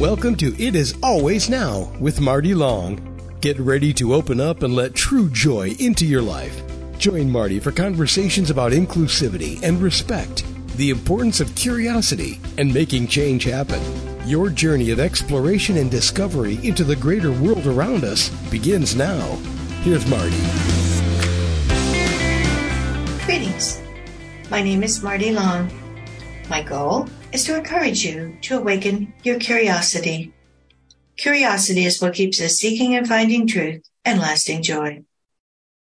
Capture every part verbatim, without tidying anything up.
Welcome to It Is Always Now with Marty Long. Get ready to open up and let true joy into your life. Join Marty for conversations about inclusivity and respect, the importance of curiosity, and making change happen. Your journey of exploration and discovery into the greater world around us begins now. Here's Marty. Greetings. My name is Marty Long. My goal is to encourage you to awaken your curiosity. Curiosity is what keeps us seeking and finding truth and lasting joy.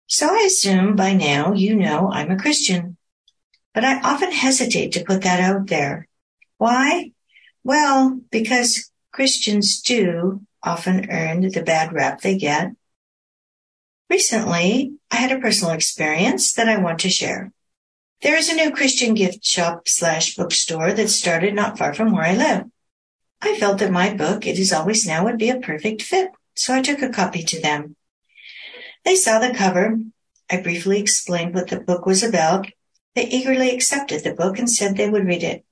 So I assume by now you know I'm a Christian, but I often hesitate to put that out there. Why? Well, because Christians do often earn the bad rap they get. Recently, I had a personal experience that I want to share. There is a new Christian gift shop slash bookstore that started not far from where I live. I felt that my book, It Is Always Now, would be a perfect fit, so I took a copy to them. They saw the cover. I briefly explained what the book was about. They eagerly accepted the book and said they would read it.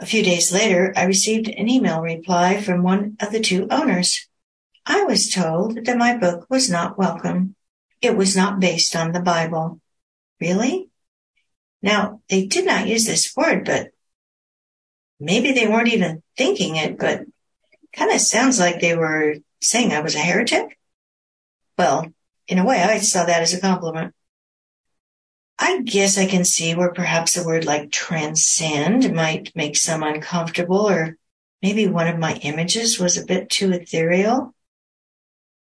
A few days later, I received an email reply from one of the two owners. I was told that my book was not welcome. It was not based on the Bible. Really? Now, they did not use this word, but maybe they weren't even thinking it, but kind of sounds like they were saying I was a heretic. Well, in a way, I saw that as a compliment. I guess I can see where perhaps a word like transcend might make some uncomfortable, or maybe one of my images was a bit too ethereal.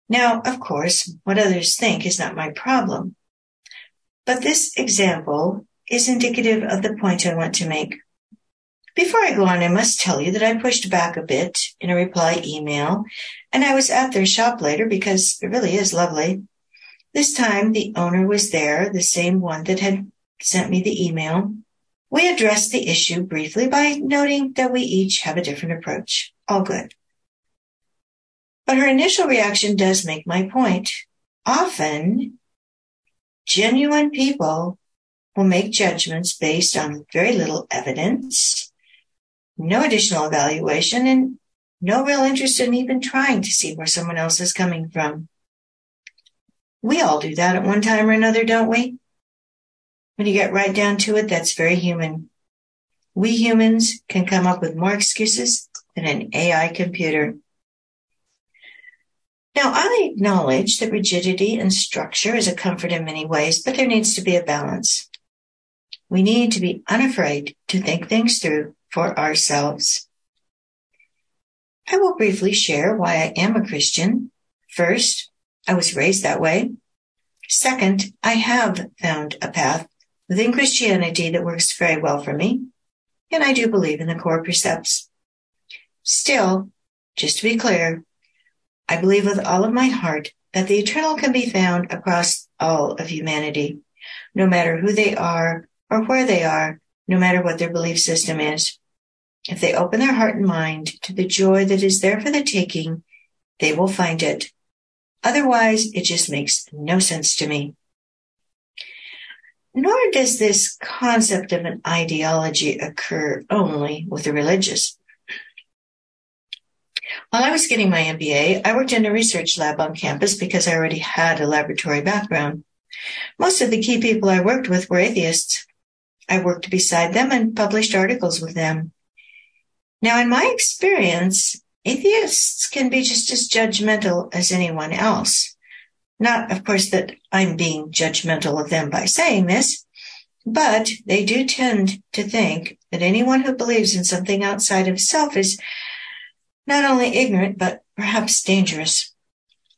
Now, of course, what others think is not my problem, but this example is indicative of the point I want to make. Before I go on, I must tell you that I pushed back a bit in a reply email, and I was at their shop later because it really is lovely. This time, the owner was there, the same one that had sent me the email. We addressed the issue briefly by noting that we each have a different approach. All good. But her initial reaction does make my point. Often, genuine people will make judgments based on very little evidence, no additional evaluation, and no real interest in even trying to see where someone else is coming from. We all do that at one time or another, don't we? When you get right down to it, that's very human. We humans can come up with more excuses than an A I computer. Now, I acknowledge that rigidity and structure is a comfort in many ways, but there needs to be a balance. We need to be unafraid to think things through for ourselves. I will briefly share why I am a Christian. First, I was raised that way. Second, I have found a path within Christianity that works very well for me, and I do believe in the core precepts. Still, just to be clear, I believe with all of my heart that the eternal can be found across all of humanity, no matter who they are or where they are, no matter what their belief system is. If they open their heart and mind to the joy that is there for the taking, they will find it. Otherwise, it just makes no sense to me. Nor does this concept of an ideology occur only with the religious. While I was getting my M B A, I worked in a research lab on campus because I already had a laboratory background. Most of the key people I worked with were atheists. I worked beside them and published articles with them. Now, in my experience, atheists can be just as judgmental as anyone else. Not, of course, that I'm being judgmental of them by saying this, but they do tend to think that anyone who believes in something outside of self is not only ignorant, but perhaps dangerous.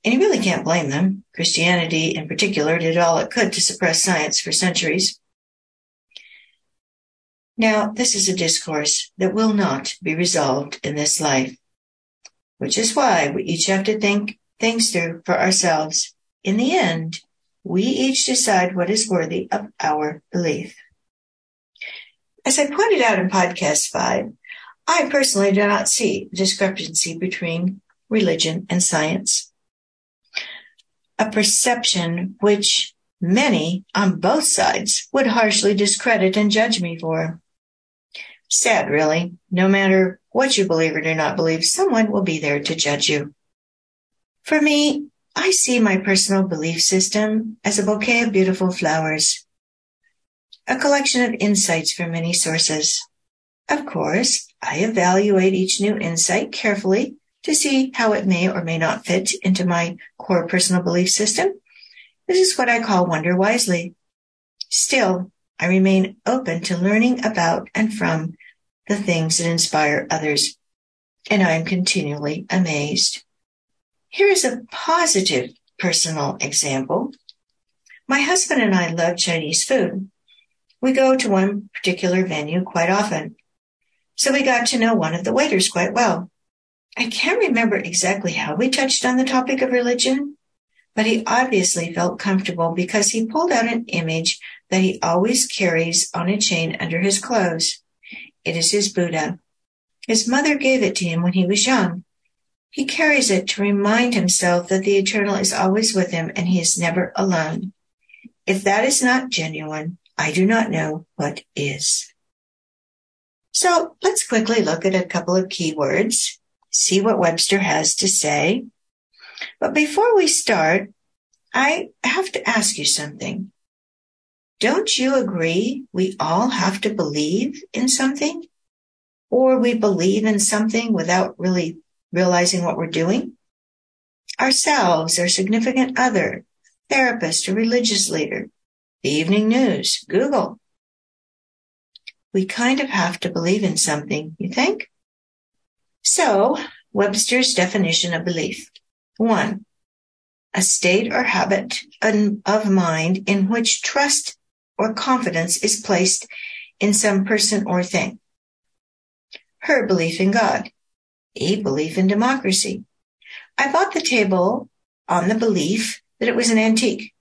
And you really can't blame them. Christianity, in particular, did all it could to suppress science for centuries. Now, this is a discourse that will not be resolved in this life, which is why we each have to think things through for ourselves. In the end, we each decide what is worthy of our belief. As I pointed out in podcast five, I personally do not see the discrepancy between religion and science, a perception which many on both sides would harshly discredit and judge me for. said, really. No matter what you believe or do not believe, someone will be there to judge you. For me, I see my personal belief system as a bouquet of beautiful flowers, a collection of insights from many sources. Of course, I evaluate each new insight carefully to see how it may or may not fit into my core personal belief system. This is what I call wonder wisely. Still, I remain open to learning about and from the things that inspire others, and I am continually amazed. Here is a positive personal example. My husband and I love Chinese food. We go to one particular venue quite often, so we got to know one of the waiters quite well. I can't remember exactly how we touched on the topic of religion, but he obviously felt comfortable because he pulled out an image that he always carries on a chain under his clothes. It is his Buddha. His mother gave it to him when he was young. He carries it to remind himself that the eternal is always with him and he is never alone. If that is not genuine, I do not know what is. So let's quickly look at a couple of key words, see what Webster has to say. But before we start, I have to ask you something. Don't you agree we all have to believe in something? Or we believe in something without really realizing what we're doing? Ourselves, our significant other, therapist, or religious leader, the evening news, Google. We kind of have to believe in something, you think? So, Webster's definition of belief. One, a state or habit of mind in which trust or confidence is placed in some person or thing. Her belief in God. A belief in democracy. I bought the table on the belief that it was an antique,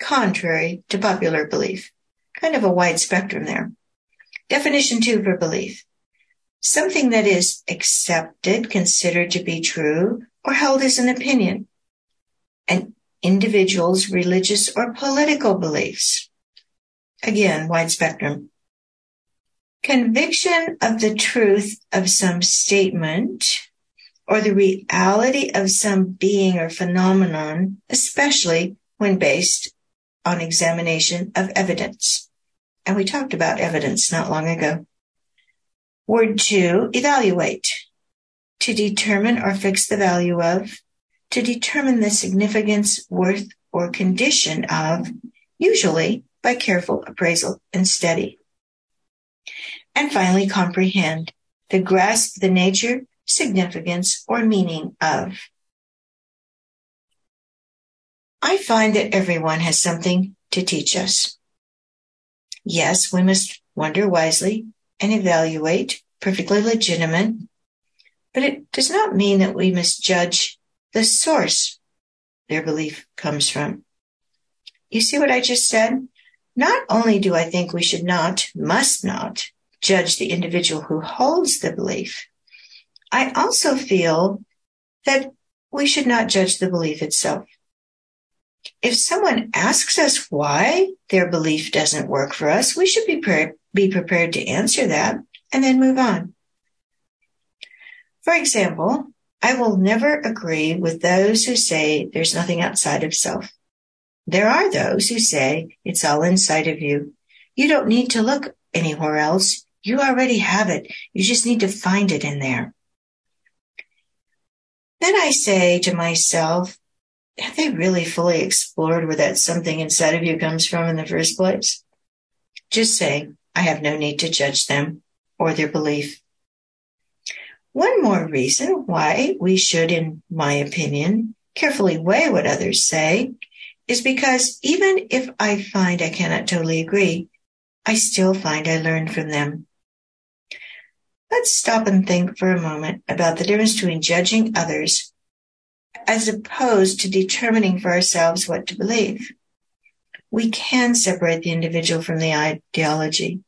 contrary to popular belief. Kind of a wide spectrum there. Definition two for belief. Something that is accepted, considered to be true, or held as an opinion. An individual's religious or political beliefs. Again, wide spectrum. Conviction of the truth of some statement or the reality of some being or phenomenon, especially when based on examination of evidence. And we talked about evidence not long ago. Word two, evaluate. To determine or fix the value of, to determine the significance, worth, or condition of, usually by careful appraisal and study. And finally, comprehend, to grasp the nature, significance, or meaning of. I find that everyone has something to teach us. Yes, we must wonder wisely and evaluate, perfectly legitimate, but it does not mean that we must judge the source their belief comes from. You see what I just said? Not only do I think we should not, must not, judge the individual who holds the belief, I also feel that we should not judge the belief itself. If someone asks us why their belief doesn't work for us, we should be, pre- be prepared to answer that and then move on. For example, I will never agree with those who say there's nothing outside of self. There are those who say it's all inside of you. You don't need to look anywhere else. You already have it. You just need to find it in there. Then I say to myself, have they really fully explored where that something inside of you comes from in the first place? Just saying, I have no need to judge them or their belief. One more reason why we should, in my opinion, carefully weigh what others say is because even if I find I cannot totally agree, I still find I learn from them. Let's stop and think for a moment about the difference between judging others as opposed to determining for ourselves what to believe. We can separate the individual from the ideology.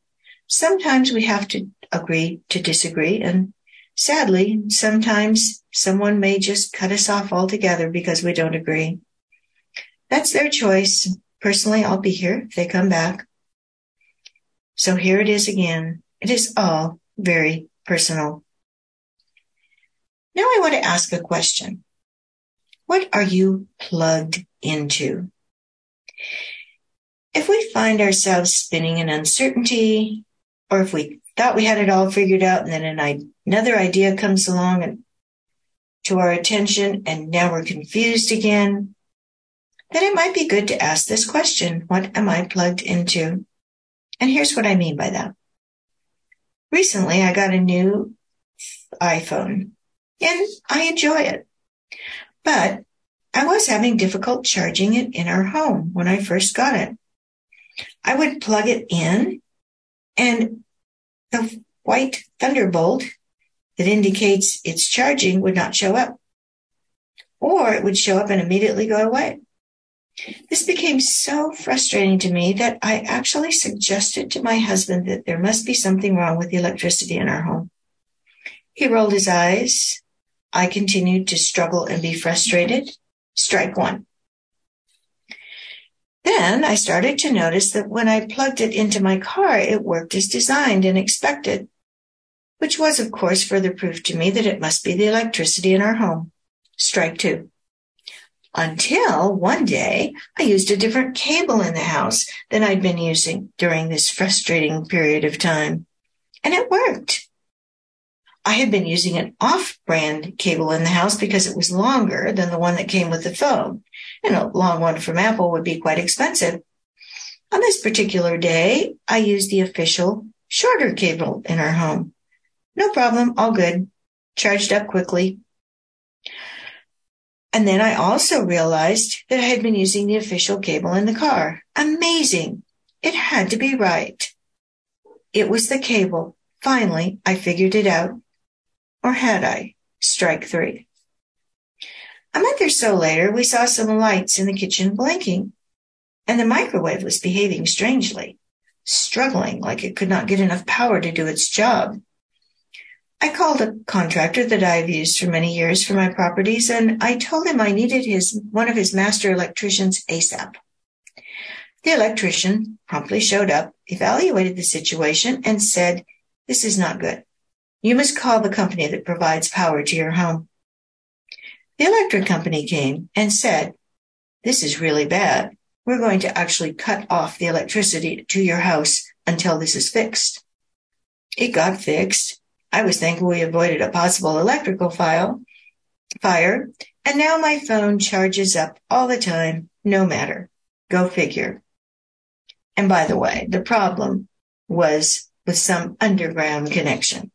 Sometimes we have to agree to disagree, and sadly, sometimes someone may just cut us off altogether because we don't agree. That's their choice. Personally, I'll be here if they come back. So here it is again. It is all very personal. Now I want to ask a question. What are you plugged into? If we find ourselves spinning in uncertainty, or if we thought we had it all figured out and then an, another idea comes along and, to our attention and now we're confused again, then it might be good to ask this question, what am I plugged into? And here's what I mean by that. Recently, I got a new iPhone and I enjoy it. But I was having difficult charging it in our home when I first got it. I would plug it in and the white Thunderbolt that indicates it's charging would not show up, or it would show up and immediately go away. This became so frustrating to me that I actually suggested to my husband that there must be something wrong with the electricity in our home. He rolled his eyes. I continued to struggle and be frustrated. Strike one. Then I started to notice that when I plugged it into my car, it worked as designed and expected, which was, of course, further proof to me that it must be the electricity in our home. Strike two. Until one day I used a different cable in the house than I'd been using during this frustrating period of time, and it worked. I had been using an off-brand cable in the house because it was longer than the one that came with the phone, and a long one from Apple would be quite expensive. On this particular day, I used the official shorter cable in our home. No problem, all good, charged up quickly. And then I also realized that I had been using the official cable in the car. Amazing. It had to be right. It was the cable. Finally, I figured it out. Or had I? Strike three. A month or so later, we saw some lights in the kitchen blinking, and the microwave was behaving strangely, struggling like it could not get enough power to do its job. I called a contractor that I have used for many years for my properties, and I told him I needed his one of his master electricians ASAP. The electrician promptly showed up, evaluated the situation, and said, "This is not good. You must call the company that provides power to your home." The electric company came and said, "This is really bad. We're going to actually cut off the electricity to your house until this is fixed." It got fixed. I was thankful we avoided a possible electrical file, fire, and now my phone charges up all the time, no matter. Go figure. And by the way, the problem was with some underground connection.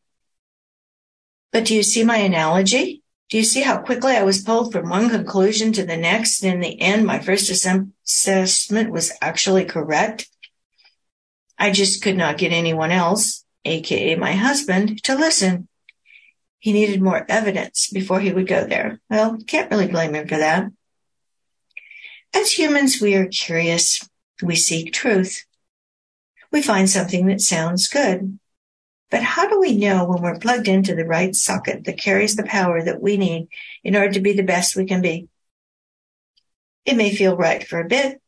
But do you see my analogy? Do you see how quickly I was pulled from one conclusion to the next, and in the end, my first assessment was actually correct? I just could not get anyone else, A K A my husband, to listen. He needed more evidence before he would go there. Well, can't really blame him for that. As humans, we are curious. We seek truth. We find something that sounds good. But how do we know when we're plugged into the right socket that carries the power that we need in order to be the best we can be? It may feel right for a bit.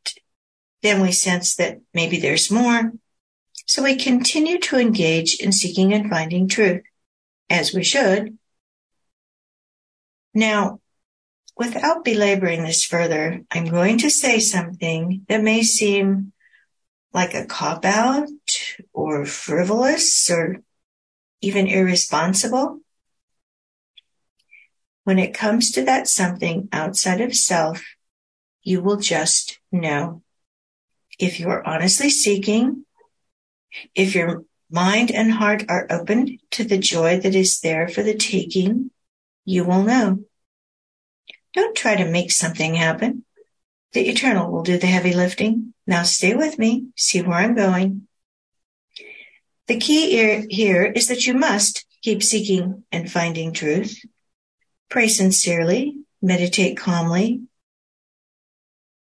Then we sense that maybe there's more. So we continue to engage in seeking and finding truth, as we should. Now, without belaboring this further, I'm going to say something that may seem like a cop-out or frivolous or even irresponsible. When it comes to that something outside of self, you will just know. If you are honestly seeking, if your mind and heart are open to the joy that is there for the taking, you will know. Don't try to make something happen. The eternal will do the heavy lifting. Now stay with me. See where I'm going. The key here is that you must keep seeking and finding truth. Pray sincerely. Meditate calmly.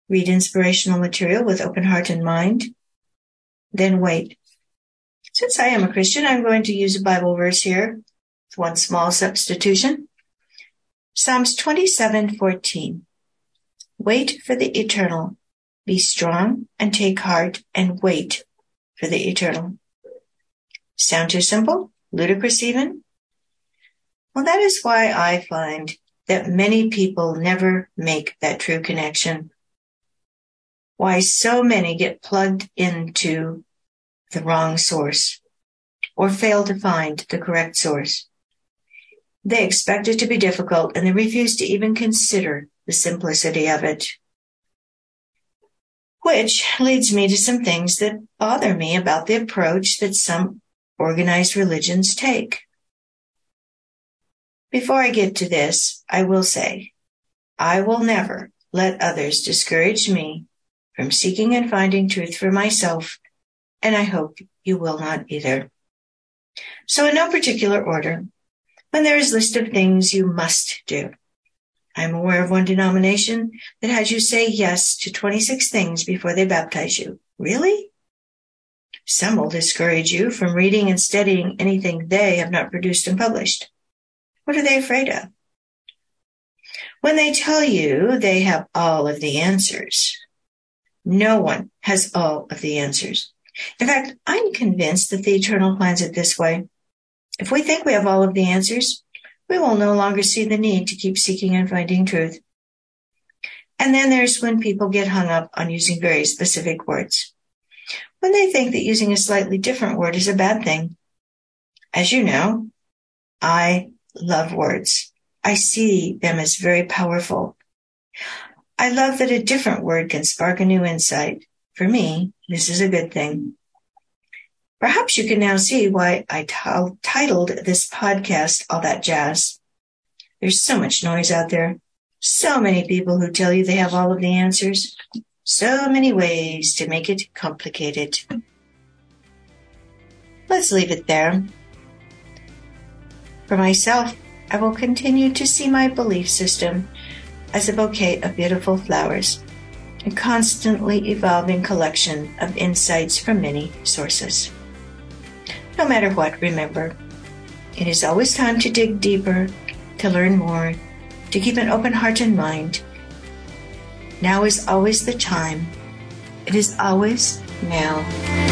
Read inspirational material with open heart and mind. Then wait. Since I am a Christian, I'm going to use a Bible verse here with one small substitution. Psalms twenty-seven fourteen. Wait for the eternal. Be strong and take heart and wait for the eternal. Sound too simple? ludicrous even? Well, that is why I find that many people never make that true connection. Why so many get plugged into the wrong source or fail to find the correct source. They expect it to be difficult and they refuse to even consider the simplicity of it. Which leads me to some things that bother me about the approach that some organized religions take. Before I get to this, I will say, I will never let others discourage me from seeking and finding truth for myself, and I hope you will not either. So in no particular order, when there is a list of things you must do, I'm aware of one denomination that has you say yes to twenty-six things before they baptize you. Really? Some will discourage you from reading and studying anything they have not produced and published. What are they afraid of? When they tell you they have all of the answers, no one has all of the answers. In fact, I'm convinced that the Eternal plans it this way. If we think we have all of the answers, we will no longer see the need to keep seeking and finding truth. And then there's when people get hung up on using very specific words, when they think that using a slightly different word is a bad thing. As you know, I love words. I see them as very powerful. I love that a different word can spark a new insight. For me, this is a good thing. Perhaps you can now see why I t- titled this podcast All That Jazz. There's so much noise out there. So many people who tell you they have all of the answers. So many ways to make it complicated. Let's leave it there. For myself, I will continue to see my belief system as a bouquet of beautiful flowers, a constantly evolving collection of insights from many sources. No matter what, remember, it is always time to dig deeper, to learn more, to keep an open heart and mind. Now is always the time. It is always now.